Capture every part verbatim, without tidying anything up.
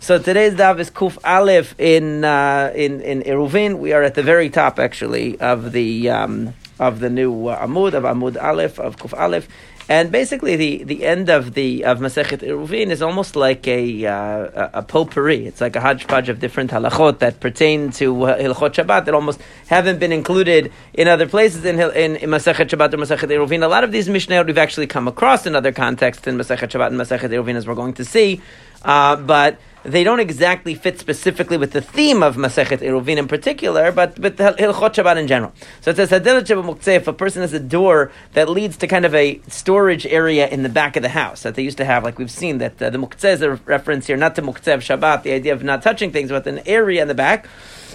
So today's daf is Kuf Aleph in uh, in in Eruvin. We are at the very top, actually, of the um, of the new uh, Amud of Amud Aleph of Kuf Aleph, and basically the, the end of the of Masechet Eruvin is almost like a uh, a potpourri. It's like a hodgepodge of different halachot that pertain to uh, Hilchot Shabbat that almost haven't been included in other places in in, in Masechet Shabbat or Masechet Eruvin. A lot of these mishnayot we've actually come across in other contexts in Masechet Shabbat and Masechet Eruvin, as we're going to see. Uh, but they don't exactly fit specifically with the theme of Masechet Eruvin in particular, but with Hilchot Shabbat in general. So it says, if a person has a door that leads to kind of a storage area in the back of the house that they used to have, like we've seen that uh, the Muktzeh is a reference here, not to Muktzeh Shabbat, the idea of not touching things, but an area in the back.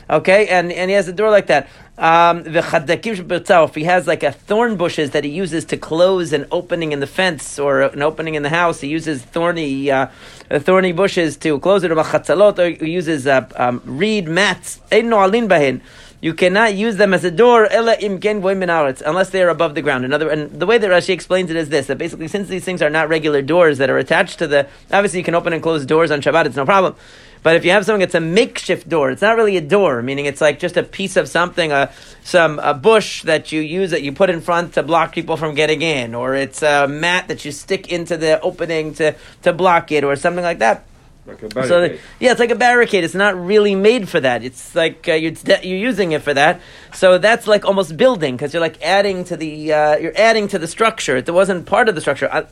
Okay, and, and he has a door like that. Um, if he has like a thorn bushes that he uses to close an opening in the fence or an opening in the house, he uses thorny uh, thorny bushes to close it. Or he uses uh, um, reed mats. You cannot use them as a door unless they are above the ground. Another, and the way that Rashi explains it is this, that basically since these things are not regular doors that are attached to the... Obviously you can open and close doors on Shabbat, it's no problem. But if you have something that's a makeshift door, it's not really a door, meaning it's like just a piece of something, a, some a bush that you use, that you put in front to block people from getting in, or it's a mat that you stick into the opening to, to block it, or something like that. Like a barricade. So the, yeah, it's like a barricade. It's not really made for that. It's like uh, you're de- you're using it for that. So that's like almost building, because you're like adding to the uh, you're adding to the structure. It wasn't part of the structure. Unless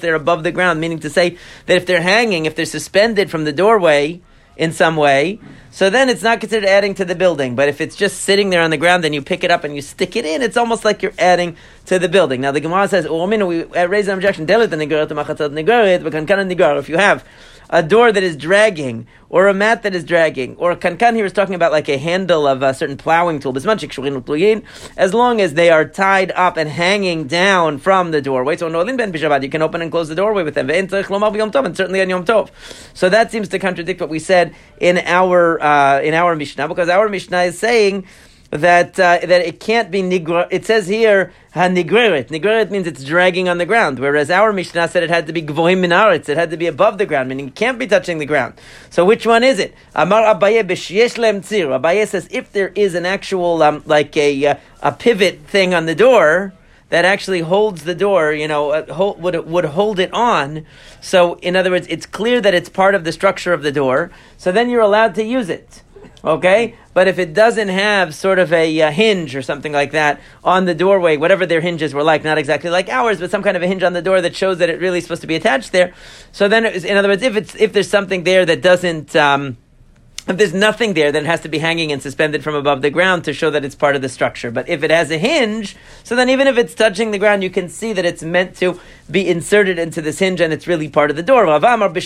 they're above the ground, meaning to say that if they're hanging, if they're suspended from the doorway in some way, so then it's not considered adding to the building. But if it's just sitting there on the ground, then you pick it up and you stick it in, it's almost like you're adding to the building. Now the Gemara says, we raise an objection, if you have a door that is dragging, or a mat that is dragging, or kankan here is talking about like a handle of a certain plowing tool, as long as they are tied up and hanging down from the doorway. So you can open and close the doorway with them. And certainly on Yom Tov. So that seems to contradict what we said in our uh, in our Mishnah, because our Mishnah is saying that uh, that it can't be nigra. It says here ha-nigreret. Nigreret means it's dragging on the ground, whereas our Mishnah said it had to be gvoim min haaretz. It had to be above the ground, meaning it can't be touching the ground. So which one is it? Amar Abaye b'sheyesh lehem tzir. Abaye says if there is an actual um, like a uh, a pivot thing on the door that actually holds the door, you know, uh, hold, would would hold it on. So in other words, it's clear that it's part of the structure of the door. So then you're allowed to use it. Okay, but if it doesn't have sort of a uh, hinge or something like that on the doorway, whatever their hinges were like, not exactly like ours, but some kind of a hinge on the door that shows that it really is supposed to be attached there. So then, it was, in other words, if it's if there's something there that doesn't, um, if there's nothing there, then it has to be hanging and suspended from above the ground to show that it's part of the structure. But if it has a hinge, so then even if it's touching the ground, you can see that it's meant to be inserted into this hinge and it's really part of the door. Rava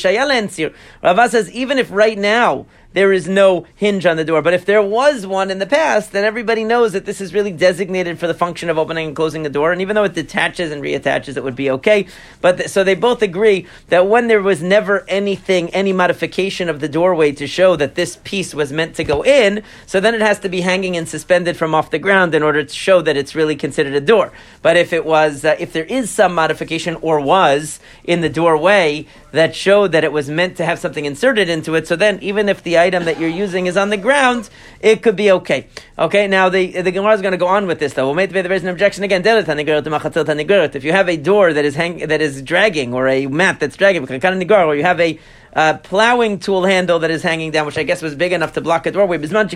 says, even if right now there is no hinge on the door, but if there was one in the past, then everybody knows that this is really designated for the function of opening and closing the door, and even though it detaches and reattaches, it would be okay. But th- so they both agree that when there was never anything, any modification of the doorway to show that this piece was meant to go in, so then it has to be hanging and suspended from off the ground in order to show that it's really considered a door. But if it was, uh, if there is some modification or was in the doorway that showed that it was meant to have something inserted into it, so then even if the item that you're using is on the ground, it could be okay. Okay, now the, the Gemara is going to go on with this, though. We'll raise an objection again. If you have a door that is hang, that is dragging, or a mat that's dragging, or you have a uh, plowing tool handle that is hanging down, which I guess was big enough to block a doorway, as long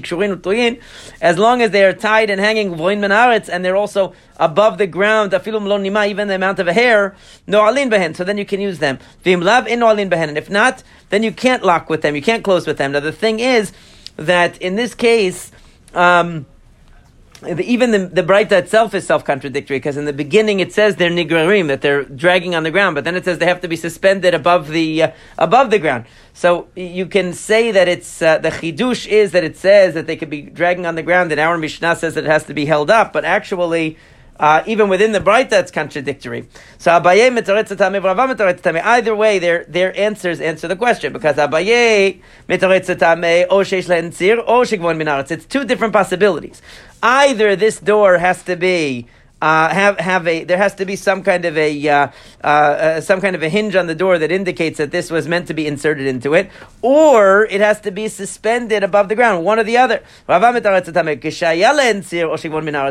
as they are tied and hanging, and they're also above the ground, even the amount of a hair, so then you can use them. And if not, then you can't lock with them, you can't close with them. Now the thing is that in this case, um, the, even the, the Braita itself is self-contradictory, because in the beginning it says they're nigrarim, that they're dragging on the ground, but then it says they have to be suspended above the uh, above the ground. So you can say that it's uh, the chidush is that it says that they could be dragging on the ground, and our Mishnah says that it has to be held up, but actually Uh, even within the Braita, it's contradictory. So Abaye mitaretz tamei, Rava mitaretz tamei. Either way, their their answers answer the question, because Abaye mitaretz tamei, o sheish lehen tzir, o shegvon min haaretz. It's two different possibilities. Either this door has to be uh, have have a there has to be some kind of a uh, uh, uh, some kind of a hinge on the door that indicates that this was meant to be inserted into it, or it has to be suspended above the ground. One or the other.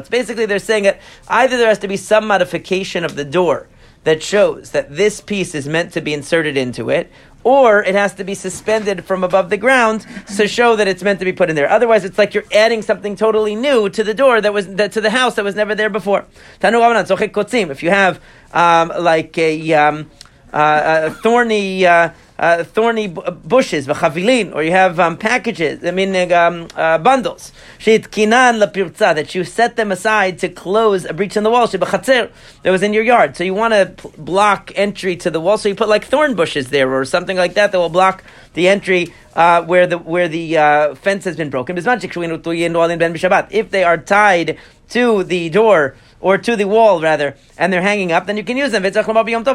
Basically, they're saying that either there has to be some modification of the door that shows that this piece is meant to be inserted into it, or it has to be suspended from above the ground to show that it's meant to be put in there. Otherwise, it's like you're adding something totally new to the door that was that, to the house that was never there before. Tanu Rabbanan. If you have um, like a, um, uh, a thorny uh, uh, thorny b- bushes, or you have um, packages, I mean um, uh, bundles, that you set them aside to close a breach in the wall that was in your yard. So you want to p- block entry to the wall, so you put like thorn bushes there or something like that that will block the entry uh, where the where the uh, fence has been broken. If they are tied to the door, or to the wall, rather, and they're hanging up, then you can use them. It's certainly on Yom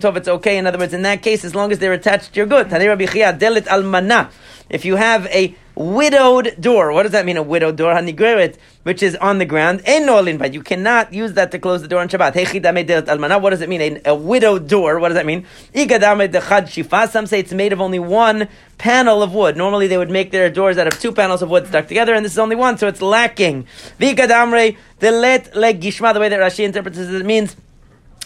Tov, it's okay. In other words, in that case, as long as they're attached, you're good. Tanu Rabbi Chiyya, Delet Almana. If you have a widowed door, what does that mean, a widowed door? Hanigeret, which is on the ground, you cannot use that to close the door on Shabbat. What does it mean, a, a widowed door? What does that mean? Some say it's made of only one panel of wood. Normally they would make their doors out of two panels of wood stuck together, and this is only one, so it's lacking. The way that Rashi interprets it, it means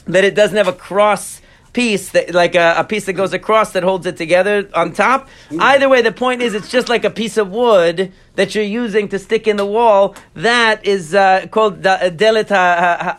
that it doesn't have a cross piece, that, like a, a piece that goes across that holds it together on top. Either way, the point is it's just like a piece of wood that you're using to stick in the wall. That is uh, called Delet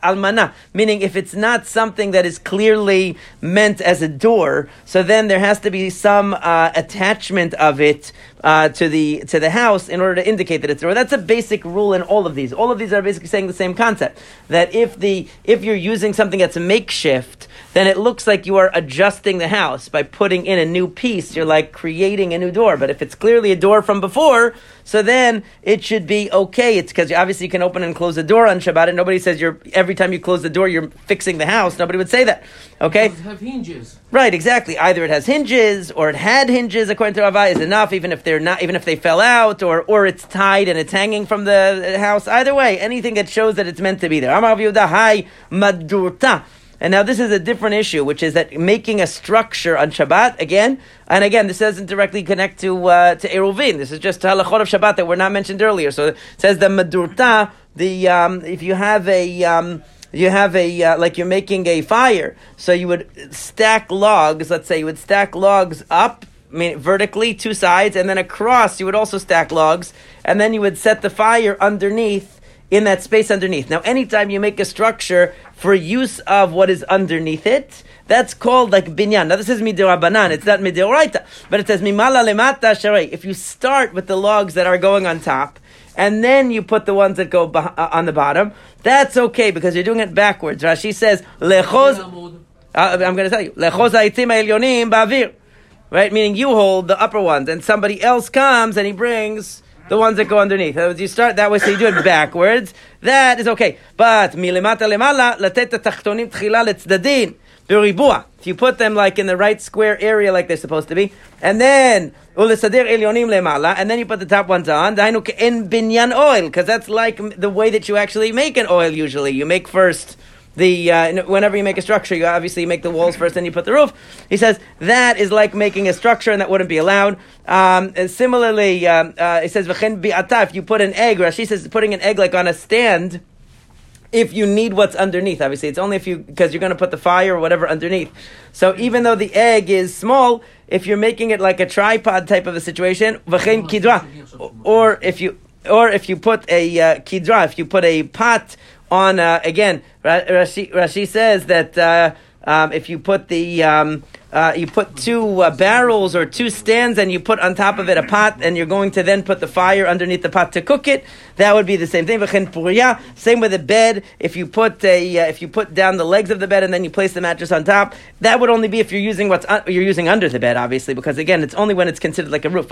Almana, meaning if it's not something that is clearly meant as a door, so then there has to be some uh, attachment of it uh, to the to the house in order to indicate that it's a door. That's a basic rule in all of these. All of these are basically saying the same concept, that if the if you're using something that's makeshift, then it looks like you are adjusting the house by putting in a new piece. You're like creating a new door. But if it's clearly a door from before, so then it should be okay. It's because obviously you can open and close the door on Shabbat, and nobody says you're every time you close the door you're fixing the house. Nobody would say that. Okay? It does have hinges. Right, exactly. Either it has hinges or it had hinges, according to Rava, is enough, even if they're not even if they fell out, or or it's tied and it's hanging from the house. Either way, anything that shows that it's meant to be there. Amar Yudah, hi Madurta. And now this is a different issue, which is that making a structure on Shabbat, again, and again, this doesn't directly connect to uh, to Eruvin. This is just halachot of Shabbat that were not mentioned earlier. So it says the Madurta, the um, if you have a... Um, You have a, uh, like you're making a fire, so you would stack logs, let's say you would stack logs up, I mean, vertically, two sides, and then across you would also stack logs, and then you would set the fire underneath, in that space underneath. Now, anytime you make a structure for use of what is underneath it, that's called like binyan. Now, this is midorabanan. It's not midoraita, but it says mimala lemata sharei. If you start with the logs that are going on top, and then you put the ones that go bah- uh, on the bottom, that's okay because you're doing it backwards. Rashi says lechoz. Uh, I'm going to tell you lechoz ha'itim ha'elyonim ba'avir, right? Meaning you hold the upper ones, and somebody else comes and he brings the ones that go underneath. You start that way, so you do it backwards. That is okay. But milimata lemala lateta tachtonim tchila letzdadin beribua. If you put them like in the right square area, like they're supposed to be, and then ulesadir elyonim lemala, and then you put the top ones on. Dainu ke'en binyan oil, because that's like the way that you actually make an oil. Usually, you make first the uh, whenever you make a structure, you obviously make the walls first, then you put the roof. He says that is like making a structure, and that wouldn't be allowed. Um, and similarly, um, uh, he says v'chen bi'ata, if you put an egg, Rashi says putting an egg like on a stand, if you need what's underneath. Obviously, it's only if you because you're going to put the fire or whatever underneath. So even though the egg is small, if you're making it like a tripod type of a situation, v'chen kidra, or if you or if you put a uh, kidra, if you put a pot on uh, again, Rashi, Rashi says that uh, um, if you put the um, uh, you put two uh, barrels or two stands and you put on top of it a pot, and you're going to then put the fire underneath the pot to cook it, that would be the same thing. Same with a bed. If you put a uh, if you put down the legs of the bed and then you place the mattress on top, that would only be if you're using what's un- you're using under the bed, obviously, because again, it's only when it's considered like a roof.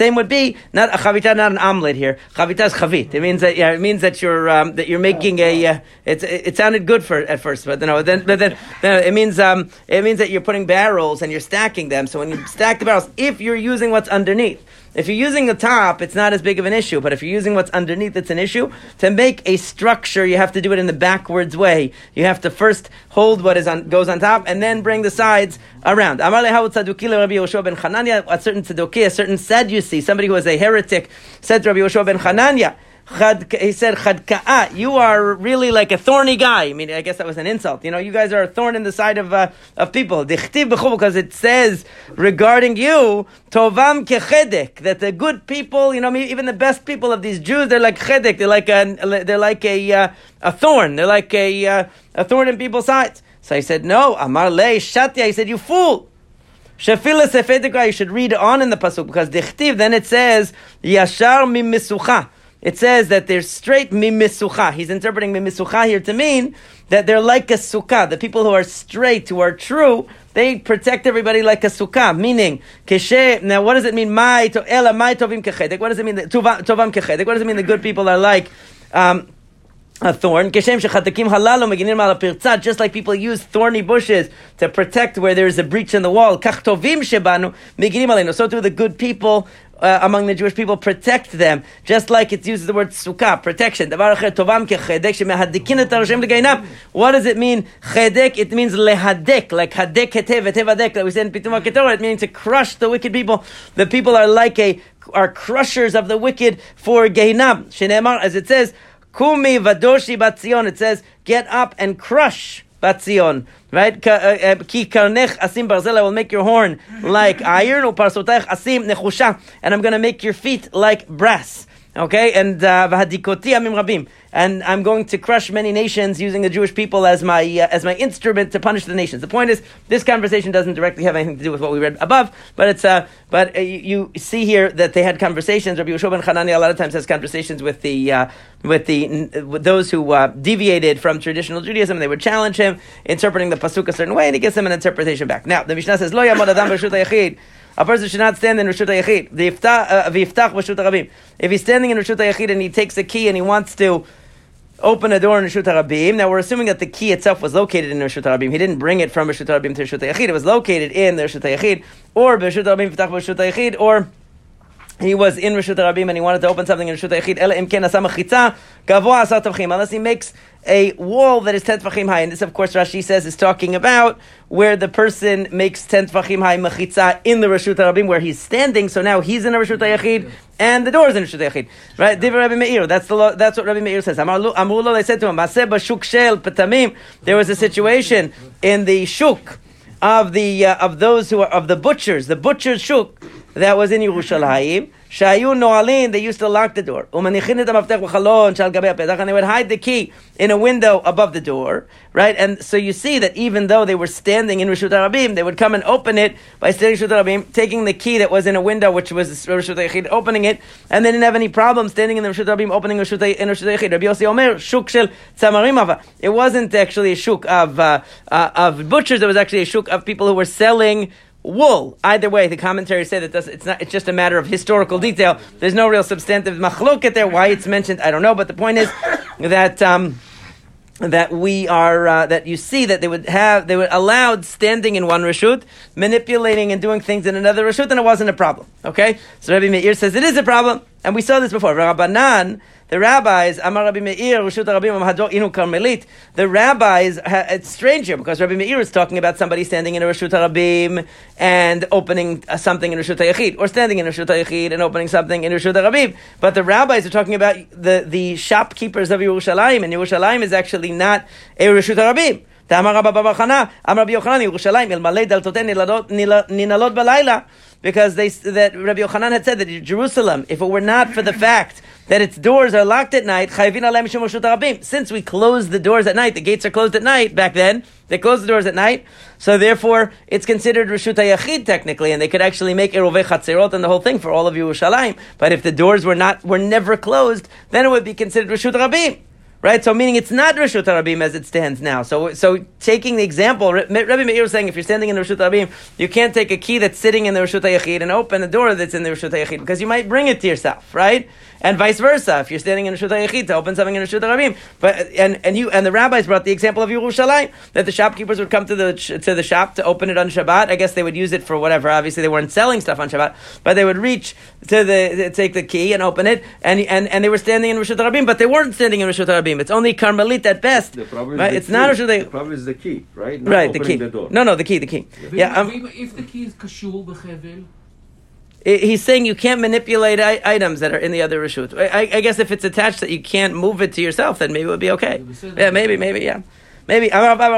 Same would be not a chavita, not an omelet here. Chavita is chavit. It means that yeah, it means that you're um, that you're making a. Uh, it it sounded good for at first, but you know, then but then no, it means um it means that you're you're putting barrels and you're stacking them. So when you stack the barrels, if you're using what's underneath, if you're using the top, it's not as big of an issue. But if you're using what's underneath, it's an issue. To make a structure, you have to do it in the backwards way. You have to first hold what is on, goes on top, and then bring the sides around. Amar lehahu Tzeduki le Rabbi Yehoshua ben Chananya, a certain Tzeduki, a certain Sadducee, somebody who is a heretic, said to Rabbi Yehoshua ben Chananya, he said, Chadka'a, you are really like a thorny guy. I mean, I guess that was an insult. You know, you guys are a thorn in the side of uh, of people. Because it says regarding you, Tovam kechedek, that the good people, you know, even the best people of these Jews, they're like chedek. They're like a, they're like a uh, a thorn. They're like a uh, a thorn in people's sides. So he said, no, Amar le Shatya. He said, you fool. Shefila sefedekra. You should read on in the pasuk because dichtiv. Then it says Yashar mi misucha. It says that they're straight mimisucha. He's interpreting mimisucha here to mean that they're like a sukkah. The people who are straight, who are true, they protect everybody like a sukkah. Meaning, keshe. Now, what does it mean? My to ela my tovim kechedek. What does it mean? Tovam kechedek. What does it mean? The good people are like um, a thorn. Keshem shechatakim halalo meginim ala pirtzot. Just like people use thorny bushes to protect where there is a breach in the wall. Kach tovim shebanu meginim aleinu. So do the good people. Uh, among the Jewish people, protect them, just like it uses the word sukkah, protection. What does it mean? Chedek, it means lehadek, like hadek hetev hetev that we say in Pitumah Ketorah, it means to crush the wicked people. The people are like a, are crushers of the wicked for Gehinam. Shene'emar, as it says, Kumi vadoshi batzion, it says, get up and crush batzion. Right? Ki karnech asim barzel, I will make your horn like iron, uparsotach asim nechusha, and I'm going to make your feet like brass. Okay? And v'hadikoti amim rabim, and I'm going to crush many nations using the Jewish people as my uh, as my instrument to punish the nations. The point is, this conversation doesn't directly have anything to do with what we read above, but it's uh, but uh, you, you see here that they had conversations. Rabbi Yehoshua ben Chananya a lot of times has conversations with the uh, with the with those who uh, deviated from traditional Judaism. They would challenge him, interpreting the pasuk a certain way, and he gives them an interpretation back. Now the Mishnah says, Lo yamod adam b'rishut hayachid. A person should not stand in Rishut HaYachid. V'iftach b'Rishut HaRabim. If he's standing in Rishut HaYachid and he takes a key and he wants to open a door in Rishut HaRabim. Now we're assuming that the key itself was located in Rishut HaRabim. He didn't bring it from Rishut HaRabim to Rishut HaYachid. It was located in the Rishut HaYachid. Or b'Rishut HaRabim v'iftach b'Rishut HaYachid. Or he was in Rishut HaRabim and he wanted to open something in Rishut HaYachid. Ela im ken asa machitza gavoa asar tefachim. Unless he makes a wall that is ten tefachim high. And this, of course, Rashi says is talking about where the person makes ten tefachim high machitza in the Rishut HaRabim where he's standing. So now he's in a Rishut HaYachid and the door is in Rishut HaYachid. Right? Divrei Rabbi Meir. That's the lo- that's what Rabbi Meir says. Amar lo, amru lo, they said to him, Maseh b'Shuk shel Patamim. There was a situation in the Shuk of the uh, of those who are of the butchers, the butchers Shuk that was in Yerushalayim. Shayu noalin, they used to lock the door. And they would hide the key in a window above the door, right? And so you see that even though they were standing in Rishut HaRabim, they would come and open it by standing in Rishut HaRabim, taking the key that was in a window, which was Rishut HaYachid, opening it, and they didn't have any problem standing in the Rishut HaRabim, opening Rishut HaYachid. Rabbi Yossi Omer, shuk shel tzamarim ava. It wasn't actually a shuk of uh, uh, of butchers. It was actually a shuk of people who were selling wool. Either way, the commentaries say that it's not. It's just a matter of historical detail. There's no real substantive machloket there. Why it's mentioned, I don't know. But the point is that um, that we are uh, that you see that they would have they were allowed standing in one reshut, manipulating and doing things in another reshut, and it wasn't a problem. Okay, so Rabbi Meir says it is a problem, and we saw this before. Rabbanan. The rabbis, Amar Rabbi Meir, Rishut HaRabim, Amhado Inu Karmelit. The rabbis, it's strange here because Rabbi Meir is talking about somebody standing in a Rishut HaRabim and opening something in Rishut HaYachid, or standing in Rishut HaYachid and opening something in Rishut HaRabim. But the rabbis are talking about the, the shopkeepers of Yerushalayim, and Yerushalayim is actually not a Rishut HaRabim. Amar Rabbi Yochanan, Amar Rabbi Yochanan, Yerushalayim, El Malei Daltoten Ninalot Balayla. Because they, that Rabbi Yochanan had said that Jerusalem, if it were not for the fact that its doors are locked at night, since we close the doors at night, the gates are closed at night back then, they closed the doors at night, so therefore it's considered Rishut HaYachid technically, and they could actually make Eruvei Chatzirot and the whole thing for all of Yerushalayim. But if the doors were not, were never closed, then it would be considered Rishut HaRabim. Right? So meaning it's not Rishut HaRabim as it stands now. So so taking the example, Rabbi Meir was saying if you're standing in the Rishut HaRabim, you can't take a key that's sitting in the Rishut HaYachid and open a door that's in the Rishut HaYachid because you might bring it to yourself, right? And vice versa. If you're standing in Rishut HaYachid to open something in Rishut HaRabim, but and, and you and the rabbis brought the example of Yerushalayim, that the shopkeepers would come to the to the shop to open it on Shabbat. I guess they would use it for whatever. Obviously they weren't selling stuff on Shabbat, but they would reach to the take the key and open it, and and, and they were standing in Rishut HaRabim, but they weren't standing in Rishut HaRabim. It's only Karmelit at best. The problem right? is, the it's key. Not they... the problem is the key, right? Not right, the key. The door. No, no, the key, the key. Yeah. yeah um, if the key is kashul b'chevel, he's saying you can't manipulate I- items that are in the other reshut. I-, I guess if it's attached that you can't move it to yourself, then maybe it would be okay. Yeah, maybe, maybe, yeah. Maybe he said that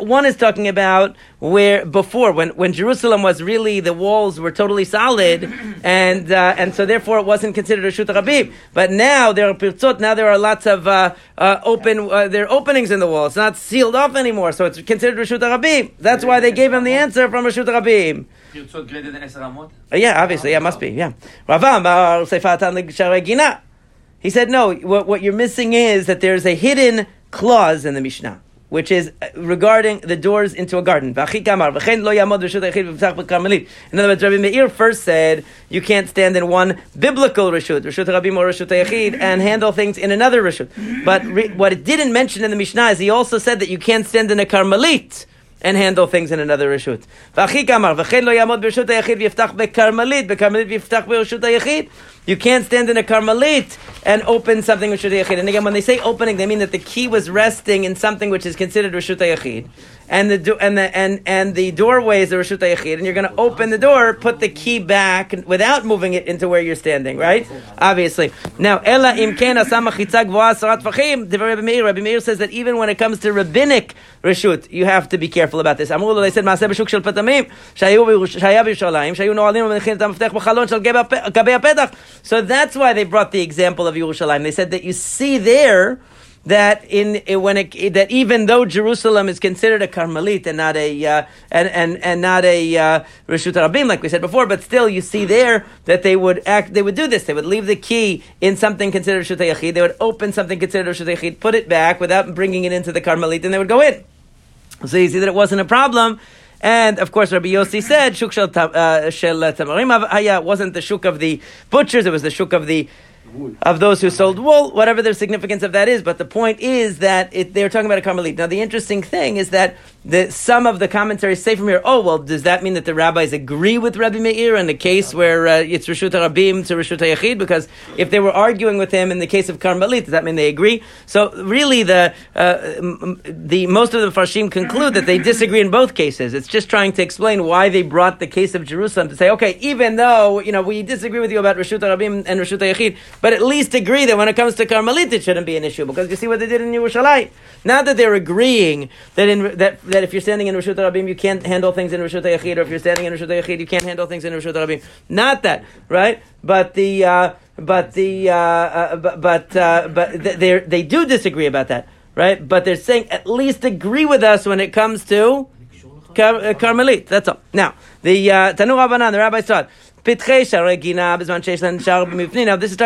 one is talking about where before when, when Jerusalem was really the walls were totally solid and uh, and so therefore it wasn't considered a Rishut HaRabim. But now there are Pirtzot, now there are lots of uh, uh, open uh, there are openings in the wall. It's not sealed off anymore, so it's considered Rishut HaRabim. That's why they gave him the answer from Rishut HaRabim. Pirtzot greater than Eser Amot? Yeah, obviously, yeah, must be. Yeah. Ravam Seifa Tanu Sha'ar HaGinah. He said, no, what, what you're missing is that there's a hidden clause in the Mishnah, which is regarding the doors into a garden. In other words, Rabbi Meir first said, you can't stand in one biblical Rishut, Rishut HaRabim or Rishut HaYachid, and handle things in another Rishut. But re- what it didn't mention in the Mishnah is he also said that you can't stand in a Karmelit and handle things in another Rishut. You can't stand in a Karmelit and open something with Rishut HaYachid. And again, when they say opening, they mean that the key was resting in something which is considered Rishut HaYachid. And the, do- and, the and, and the doorway is the Rishut HaYachid. And you're going to open the door, put the key back without moving it into where you're standing, right? Obviously. Now, Rabbi Meir says that even when it comes to rabbinic Rishut, you have to be careful about this. They said, so that's why they brought the example of Yerushalayim. They said that you see there that in when it, that even though Jerusalem is considered a Karmelit and not a uh, and, and and not a uh, Rishut HaRabim like we said before, but still you see there that they would act, they would do this. They would leave the key in something considered Rishut HaYachid. They would open something considered Rishut HaYachid, put it back without bringing it into the Karmelit, and they would go in. So you see that it wasn't a problem. And of course, Rabbi Yossi said, "Shuk shel tamarim haya," wasn't the shuk of the butchers; it was the shuk of the of those who sold wool. Whatever the significance of that is, but the point is that it, they're talking about a Karmelit. Now, the interesting thing is that the, some of the commentaries say from here, "Oh, well, does that mean that the rabbis agree with Rabbi Meir in the case where uh, it's Rishut HaRabim to Rishut HaYachid?" Because if they were arguing with him in the case of Karmelit, does that mean they agree? So, really, the uh, the most of the Farshim conclude that they disagree in both cases. It's just trying to explain why they brought the case of Jerusalem to say, okay, even though, you know, we disagree with you about Rishut HaRabim and Rishut HaYachid, but at least agree that when it comes to Karmelit, it shouldn't be an issue because you see what they did in Yerushalayim. Now that they're agreeing that in that that if you're standing in Rishut HaRabim, you can't handle things in Rishut HaYachid, or if you're standing in Rishut HaYachid, you can't handle things in Rishut HaRabim. Not that, right? But the uh, but the uh, uh, but but, uh, but they they do disagree about that, right? But they're saying at least agree with us when it comes to Kar- uh, Karmelit. That's all. Now the uh, Tanu Rabbanan, the Rabbi Saad. Now, this is talking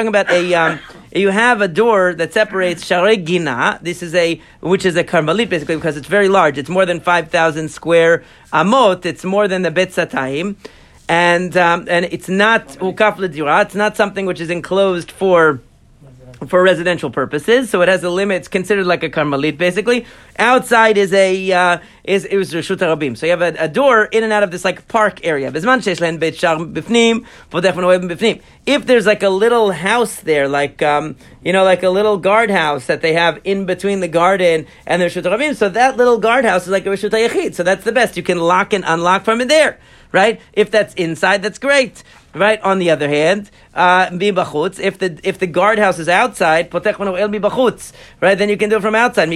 about a, um, you have a door that separates Sha'ar HaGinah, this is a, which is a Karmelit basically, because it's very large. It's more than five thousand square amot. It's more than the Bet Satayim. And, um, and it's not Ukaf L'Dira. It's not something which is enclosed for, for residential purposes. So it has a limit. It's considered like a Karmelit basically. Outside is a, uh, Is it was Rishut HaRabim. So you have a, a door in and out of this like park area. If there's like a little house there, like um, you know, like a little guardhouse that they have in between the garden and the Rishut HaRabim, so that little guardhouse is like a Rishut HaYachid. So that's the best. You can lock and unlock from it there, right? If that's inside, that's great, right? On the other hand, uh, if the if the guardhouse is outside, right? Then you can do it from outside.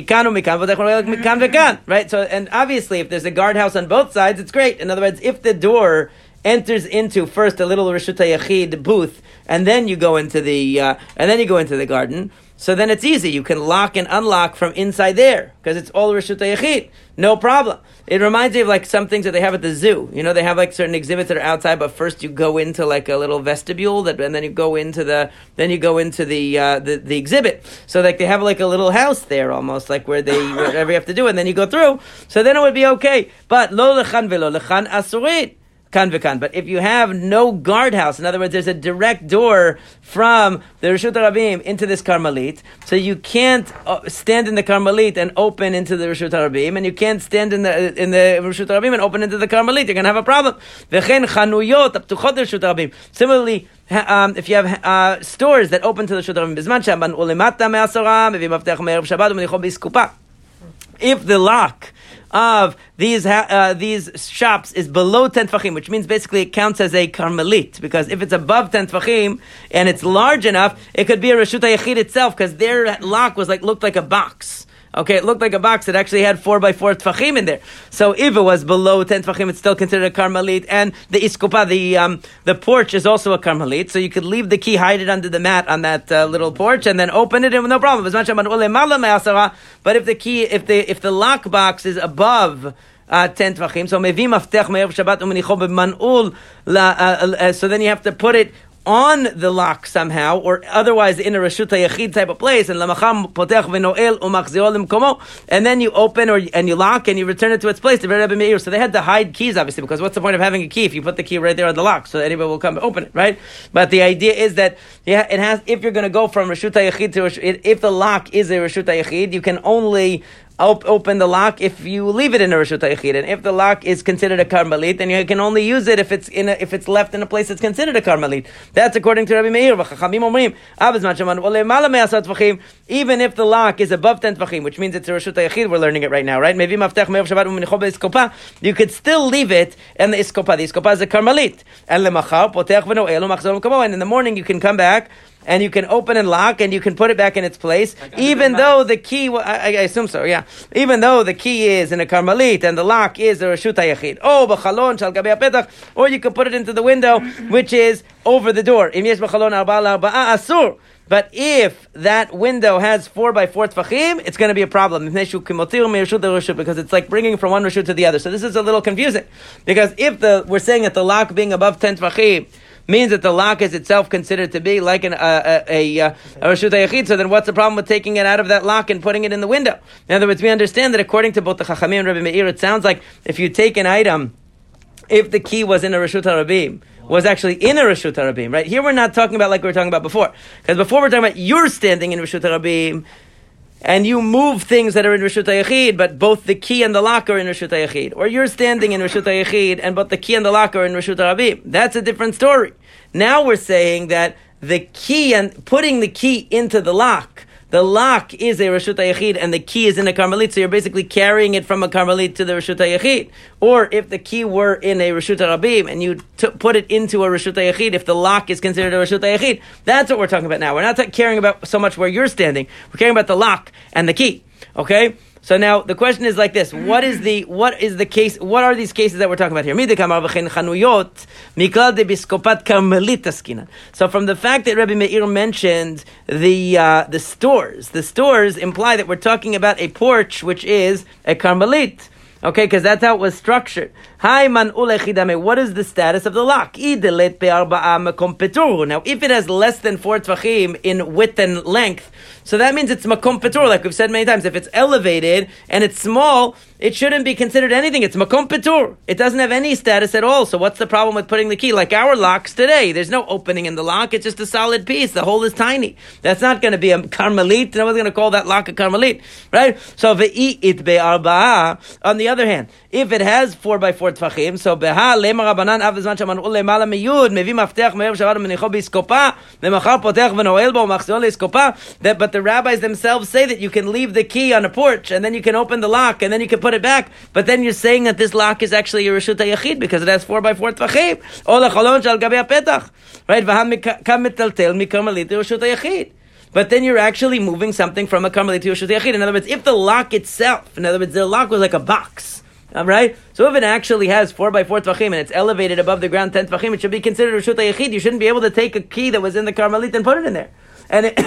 Right? So and. Obviously, if there's a guardhouse on both sides, it's great. In other words, if the door enters into first a little Rishut HaYachid booth, and then you go into the uh, and then you go into the garden, So then it's easy. You can lock and unlock from inside there because it's all Rishut HaYachid. No problem. It reminds me of like some things that they have at the zoo. You know, they have like certain exhibits that are outside, but first you go into like a little vestibule, that, and then you go into the then you go into the uh, the the exhibit. So like they have like a little house there almost, like where they whatever you have to do, and then you go through. So then it would be okay. But lo lechan velo lechan asurit. Kan v'kan. But if you have no guardhouse, in other words, there's a direct door from the Rishut HaRabim into this Karmelit, so you can't stand in the Karmelit and open into the Rishut HaRabim, and you can't stand in the in the Rishut HaRabim and open into the Karmelit. You're going to have a problem. V'chen chanuyot aptuchot Rishut HaRabim. Similarly, Um, if you have uh, stores that open to the Rishut HaRabim bizman shaban ulemata me'asorah mevim avteach me'erev Shabbat umenichom b'iskupa. If the lock of these uh, these shops is below ten tefachim, which means basically it counts as a karmelit, because if it's above ten tefachim and it's large enough, it could be a Rishut HaYachid itself, because their lock was like looked like a box. Okay, it looked like a box that actually had four by four tefachim in there. So if it was below ten tefachim, it's still considered a karmelit, and the iskupa, the um, the porch, is also a karmelit. So you could leave the key, hide it under the mat on that uh, little porch, and then open it, and no problem. But if the key, if the if the lock box is above uh, ten tefachim, so mevim aftech me'erev Shabbat umenichom b'man'ul la. So then you have to put it on the lock somehow, or otherwise in a Rishut HaYachid type of place, and lamacham potech v'noel umachzirol l'mkomo, and then you open or and you lock and you return it to its place. So they had to hide keys, obviously, because what's the point of having a key if you put the key right there on the lock, so anybody will come and open it, right? But the idea is that yeah, it has. If you're going to go from Rishut HaYachid to, if the lock is a Rishut HaYachid, you can only open the lock if you leave it in a Rishut HaYachid, and if the lock is considered a Karmelit, then you can only use it if it's in a, if it's left in a place that's considered a Karmelit. That's according to Rabbi Meir. Even if the lock is above ten tefachim, which means it's a Rishut HaYachid, we're learning it right now, right? You could still leave it in the Iskopa. The Iskopa is a Karmelit, and in the morning you can come back and you can open and lock, and you can put it back in its place, even though the key, well, I, I assume so, yeah. Even though the key is in a Karmelit, and the lock is the Rishut HaYachid. Oh, b'chalon shal gabei hapetach, or you can put it into the window, which is over the door. Im yesh b'chalon arba'a l'arba'a asur. But if that window has four by four tefachim, it's going to be a problem, because it's like bringing from one Rishut to the other. So this is a little confusing, because if the we're saying that the lock being above ten tefachim means that the lock is itself considered to be like an, uh, a a Rishut HaYachid, so then what's the problem with taking it out of that lock and putting it in the window? In other words, we understand that according to both the Chachamim and Rabbi Meir, it sounds like if you take an item, if the key was in a Rishut HaRabim, was actually in a Rishut HaRabim, right? Here we're not talking about like we were talking about before, because before we're talking about you're standing in Rishut HaRabim, and you move things that are in Rishut HaYachid, but both the key and the lock are in Rishut HaYachid. Or you're standing in Rishut HaYachid, and both the key and the lock are in Rishut HaRabim. That's a different story. Now we're saying that the key and putting the key into the lock, the lock is a Rishut HaYachid and the key is in a Karmelit, so you're basically carrying it from a Karmelit to the Rishut HaYachid. Or if the key were in a Rishut HaRabim and you t- put it into a Rishut HaYachid, if the lock is considered a Rishut HaYachid, that's what we're talking about now. We're not t- caring about so much where you're standing. We're caring about the lock and the key. Okay? So now the question is like this: What is the what is the case? What are these cases that we're talking about here? So from the fact that Rabbi Meir mentioned the uh, the stores, the stores imply that we're talking about a porch which is a Karmelit. Okay, because that's how it was structured. What is the status of the lock? Now, if it has less than four tefachim in width and length, so that means it's Makom Petur, like we've said many times. If it's elevated and it's small, it shouldn't be considered anything. It's Makom Petur. It doesn't have any status at all. So what's the problem with putting the key? Like our locks today, there's no opening in the lock. It's just a solid piece. The hole is tiny. That's not going to be a Karmelit. No one's going to call that lock a Karmelit, right? So ve'it be'arba'a. On the other hand, if it has four by four tefachim, so beha le'ma Rabbanan av zman sheman ul le'mala miyud mevi maftech me'erev Shabbat umenicho b'iskopa le'machar potech v'noel bo machzor le'iskopa. But the rabbis themselves say that you can leave the key on a porch and then you can open the lock and then you can put it back. But then you're saying that this lock is actually a Rishut HaYachid because it has four by four tefachim. O lechalon shal gabei hapetach, right? V'ham mikam metaltel mikarmelit Rishut HaYachid. But then you're actually moving something from a Karmelit to Rishut HaYachid. In other words, if the lock itself, in other words, the lock was like a box, right? So if it actually has four by four tefachim and it's elevated above the ground ten tefachim, it should be considered Rishut HaYachid. You shouldn't be able to take a key that was in the Karmelit and put it in there. And it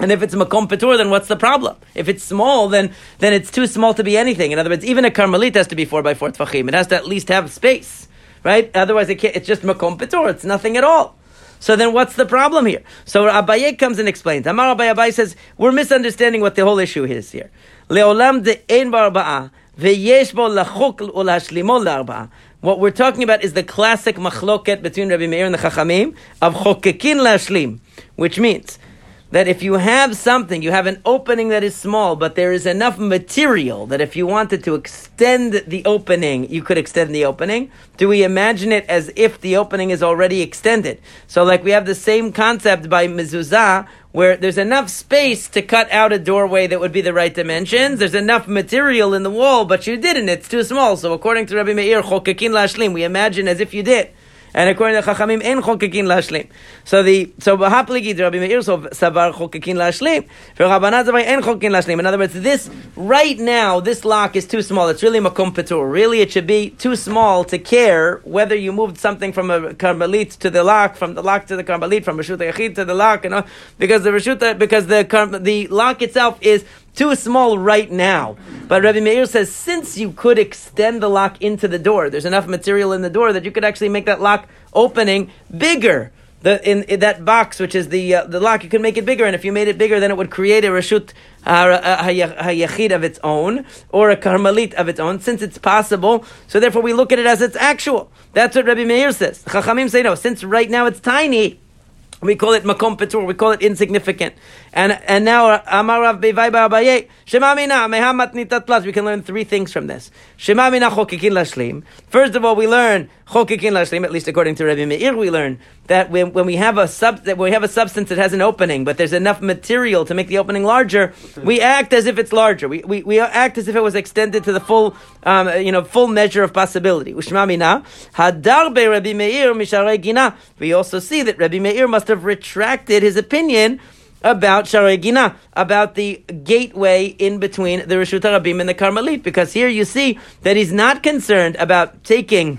And if it's Makom Petur, then what's the problem? If it's small, then then it's too small to be anything. In other words, even a Karmelit has to be four by four Tefachim. It has to at least have space, right? Otherwise, it can't, it's just Makom Petur. It's nothing at all. So then what's the problem here? So Abaye comes and explains. Amar Abaye, Abaye says, we're misunderstanding what the whole issue is here. Le'olam de'en ba'arba'a ve'yesh bo lachuk u'lashlimol la'arba'a. What we're talking about is the classic machloket between Rabbi Meir and the Chachamim of Chokekin Lehashlim, which means that if you have something, you have an opening that is small, but there is enough material that if you wanted to extend the opening, you could extend the opening. Do we imagine it as if the opening is already extended? So like we have the same concept by mezuzah, where there's enough space to cut out a doorway that would be the right dimensions. There's enough material in the wall, but you didn't. It's too small. So according to Rabbi Meir, Chokekin Lashlim, we imagine as if you did. And according to Chachamim, en Chokekin Lashlim. So the so Bahapligid Rabbi Meir sabar Chokekin Lashlim. For Rabbanan sabar en Chokekin Lashlim. In other words, this right now, this lock is too small. It's really Makom Petur. Really, it should be too small to care whether you moved something from a Karmelit to the lock, from the lock to the Karmelit, from Rishut HaYachid to the lock, you know, because the Rishut because the the lock itself is too small right now. But Rabbi Meir says, since you could extend the lock into the door, there's enough material in the door that you could actually make that lock opening bigger. The, in, in that box, which is the uh, the lock, you could make it bigger, and if you made it bigger, then it would create a Rishut HaYachid of its own, or a Karmelit of its own, since it's possible. So therefore we look at it as it's actual. That's what Rabbi Meir says. Chachamim say no, since right now it's tiny, we call it Makom Petur. We call it insignificant. And and now Amar Rav Bevai Ba'abaye Shema Mina Meha Matnitat Plus. We can learn three things from this. Shema Mina Chokekin Lashlim. First of all, we learn Chokekin Lashlim. At least according to Rabbi Meir, we learn that when, when we have a sub that we have a substance that has an opening, but there's enough material to make the opening larger, we act as if it's larger. We we, we act as if it was extended to the full um, you know full measure of possibility. Shema Mina Hadar Be Rabbi Meir Misha'ar HaGinah. We also see that Rabbi Meir must have retracted his opinion about Sha'ar HaGinah, about the gateway in between the Rishut HaRabim and the Karmelit, because here you see that he's not concerned about taking,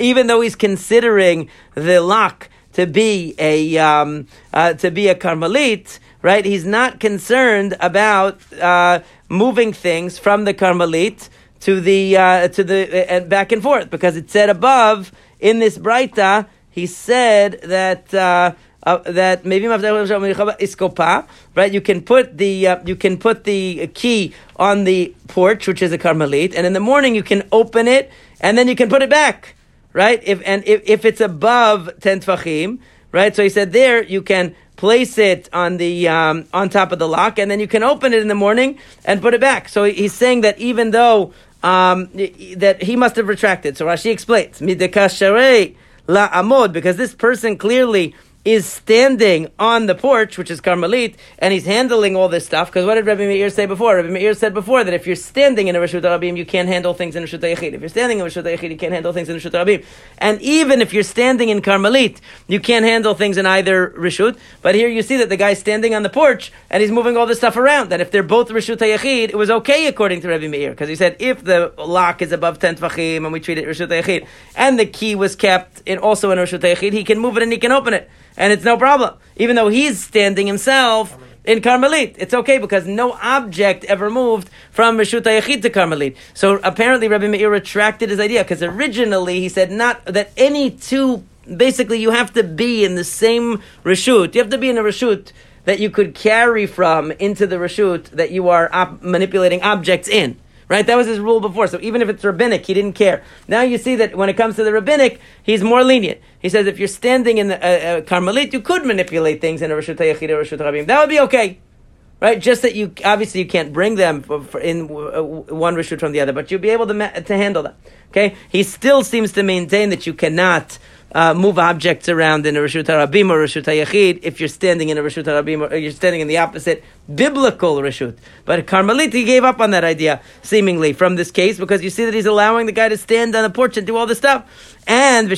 even though he's considering the lock to be a um, uh, to be a Karmelit, right? He's not concerned about uh, moving things from the Karmelit to the uh, to the uh, back and forth, because it said above in this Braita. He said that uh, uh, that maybe Iskupa, right? You can put the uh, you can put the key on the porch, which is a Karmelit, and in the morning you can open it and then you can put it back, right? If and if, if it's above ten tefachim, right? So he said there you can place it on the um, on top of the lock, and then you can open it in the morning and put it back. So he's saying that even though um, that he must have retracted. So Rashi explains midekasharei. La Amod, because this person clearly is standing on the porch, which is Karmelit, and he's handling all this stuff. Because what did Rabbi Meir say before? Rabbi Meir said before that if you're standing in a Rishut HaRabim, you can't handle things in a Rishut HaYachid. If you're standing in a Rishut HaYachid, you can't handle things in a Rishut HaRabim. And even if you're standing in Karmelit, you can't handle things in either Rishut. But here you see that the guy's standing on the porch, and he's moving all this stuff around. That if they're both Rishut HaYachid, it was okay according to Rabbi Meir. Because he said if the lock is above ten Tefachim, and we treat it Rishut HaYachid, and the key was kept in also in Rishut HaYachid, he can move it and he can open it. And it's no problem, even though he's standing himself in Karmelit. It's okay because no object ever moved from Rishut HaYachid to Karmelit. So apparently Rabbi Meir retracted his idea because originally he said not that any two, basically you have to be in the same Rishut. You have to be in a Rishut that you could carry from into the Rishut that you are op- manipulating objects in. Right? That was his rule before. So even if it's rabbinic, he didn't care. Now you see that when it comes to the rabbinic, he's more lenient. He says if you're standing in the uh, uh, Karmelit, you could manipulate things in a Rishut HaYachid or Rishut HaRabim. That would be okay. Right? Just that you, obviously you can't bring them in one Rishut from the other, but you'll be able to ma- to handle them. Okay? He still seems to maintain that you cannot Uh, move objects around in a Rishut HaRabim or Rishut HaYachid if you're standing in a Rishut HaRabim or you're standing in the opposite biblical Rishut. But Karmelit, he gave up on that idea, seemingly, from this case, because you see that he's allowing the guy to stand on the porch and do all this stuff. And, we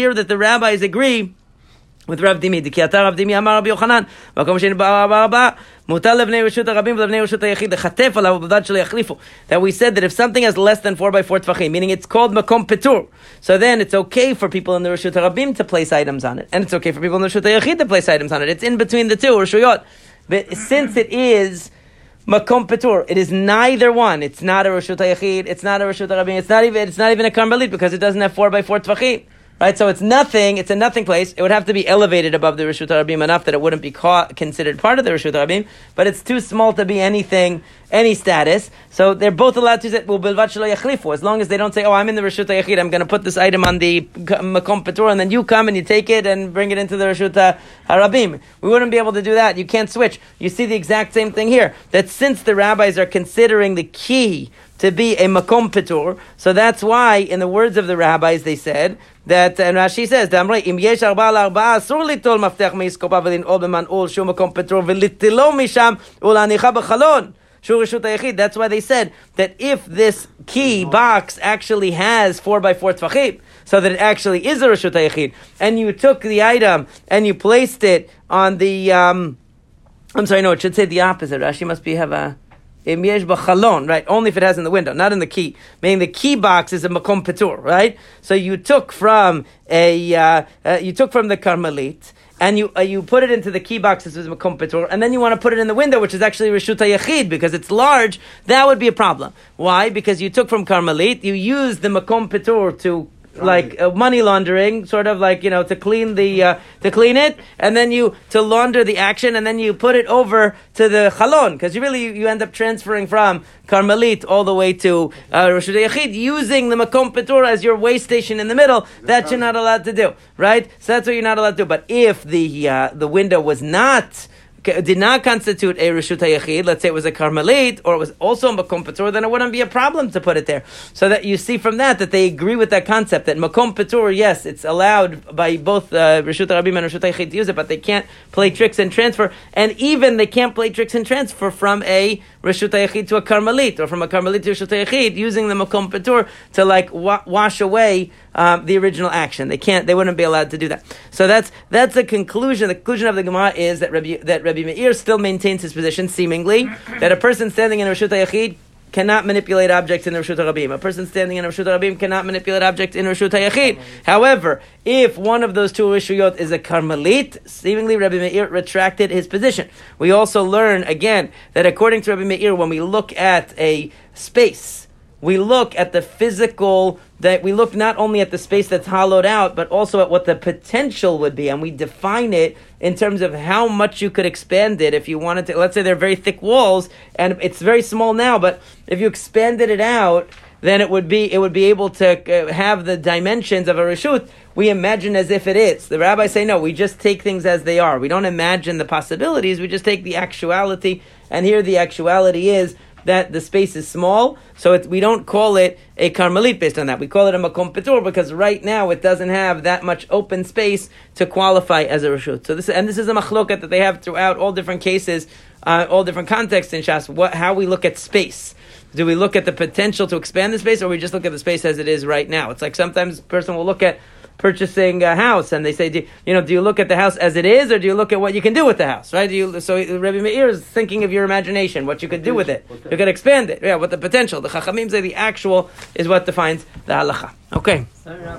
hear that the rabbis agree with Rav Dimi, the Kiatar Rav Dimi Amar Rabbi Yochanan, Makom Shein Barabah, Mutar Levnei Rishut HaRabim Levnei Rishut HaYachid, Lechatef Alav B'Dad Shelo Yachlifu. That we said that if something has less than four by four Tefachim, meaning it's called Makom Petur, so then it's okay for people in the Rishut HaRabim to place items on it, and it's okay for people in the Rishut HaYachid to place items on it. It's in between the two Rishuyot, but since it is Makom Petur, it is neither one. It's not a Rishut HaYachid. It's not a Rishut HaRabim. It's not even. It's not even a Karmelit because it doesn't have four by four Tefachim. Right, so it's nothing, it's a nothing place. It would have to be elevated above the Rishut HaRabim enough that it wouldn't be ca- considered part of the Rishut HaRabim, but it's too small to be anything, any status. So they're both allowed to say, as long as they don't say, oh, I'm in the Rishut HaYachid, I'm going to put this item on the Makom Petur, and then you come and you take it and bring it into the Rishut HaRabim. We wouldn't be able to do that. You can't switch. You see the exact same thing here, that since the rabbis are considering the key to be a Makom Petur, so that's why, in the words of the rabbis, they said that, and Rashi says, that's why they said that if this key box actually has four by four Tefachim, so that it actually is a Rishut HaYachid, and you took the item and you placed it on the, um, I'm sorry, no, it should say the opposite. Rashi must be have a. Right, only if it has in the window, not in the key. Meaning the key box is a Makom Petur, right? So you took from a uh, uh, you took from the Karmelit and you uh, you put it into the key box, this is Makom Petur, and then you want to put it in the window, which is actually Rishut HaYachid because it's large. That would be a problem. Why? Because you took from Karmelit, you used the Makom Petur to, like, uh, money laundering, sort of like, you know, to clean the uh, to clean it, and then you to launder the action, and then you put it over to the chalon, because you really you end up transferring from Karmelit all the way to uh, Rishut HaYachid using the Makom Petur as your way station in the middle. That you're not allowed to do, right? So that's what you're not allowed to do. But if the uh, the window was not did not constitute a Rishut HaYachid, let's say it was a Karmelit, or it was also a Makom Petur, then it wouldn't be a problem to put it there. So that you see from that, that they agree with that concept, that Makom Petur, yes, it's allowed by both uh, Rishut HaRabim and Rishut HaYachid to use it, but they can't play tricks and transfer, and even they can't play tricks and transfer from a Rishut HaYachid to a Karmelit, or from a Karmelit to Rishut HaYachid, using the Makom Petur to, like, wa- wash away um, the original action. They can't, they wouldn't be allowed to do that. So that's, that's the conclusion. The conclusion of the Gemara is that Rabbi, that Rabbi Meir still maintains his position, seemingly, that a person standing in Rishut HaYachid cannot manipulate objects in the Rishut HaRabim. A person standing in Rishut HaRabim cannot manipulate objects in Rishut HaYachid. However, if one of those two Rishuyot is a Karmelit, seemingly Rabbi Meir retracted his position. We also learn, again, that according to Rabbi Meir, when we look at a space, we look at the physical, that we look not only at the space that's hollowed out, but also at what the potential would be. And we define it in terms of how much you could expand it if you wanted to. Let's say they're very thick walls, and it's very small now, but if you expanded it out, then it would be it would be able to have the dimensions of a Rishut. We imagine as if it is. The rabbis say, no, we just take things as they are. We don't imagine the possibilities. We just take the actuality. And here the actuality is that the space is small, so it, we don't call it a Karmelit based on that. We call it a Makom Petur because right now it doesn't have that much open space to qualify as a Rishut. So this, and this is a machloket that they have throughout all different cases, uh, all different contexts in Shas, what, how we look at space. Do we look at the potential to expand the space, or we just look at the space as it is right now? It's like sometimes a person will look at purchasing a house, and they say, do, you know, do you look at the house as it is, or do you look at what you can do with the house, right? Do you, so Rabbi Meir is thinking of your imagination, what you could do with it. Okay. You could expand it. Yeah, what the potential. The Chachamim say the actual is what defines the halacha. Okay.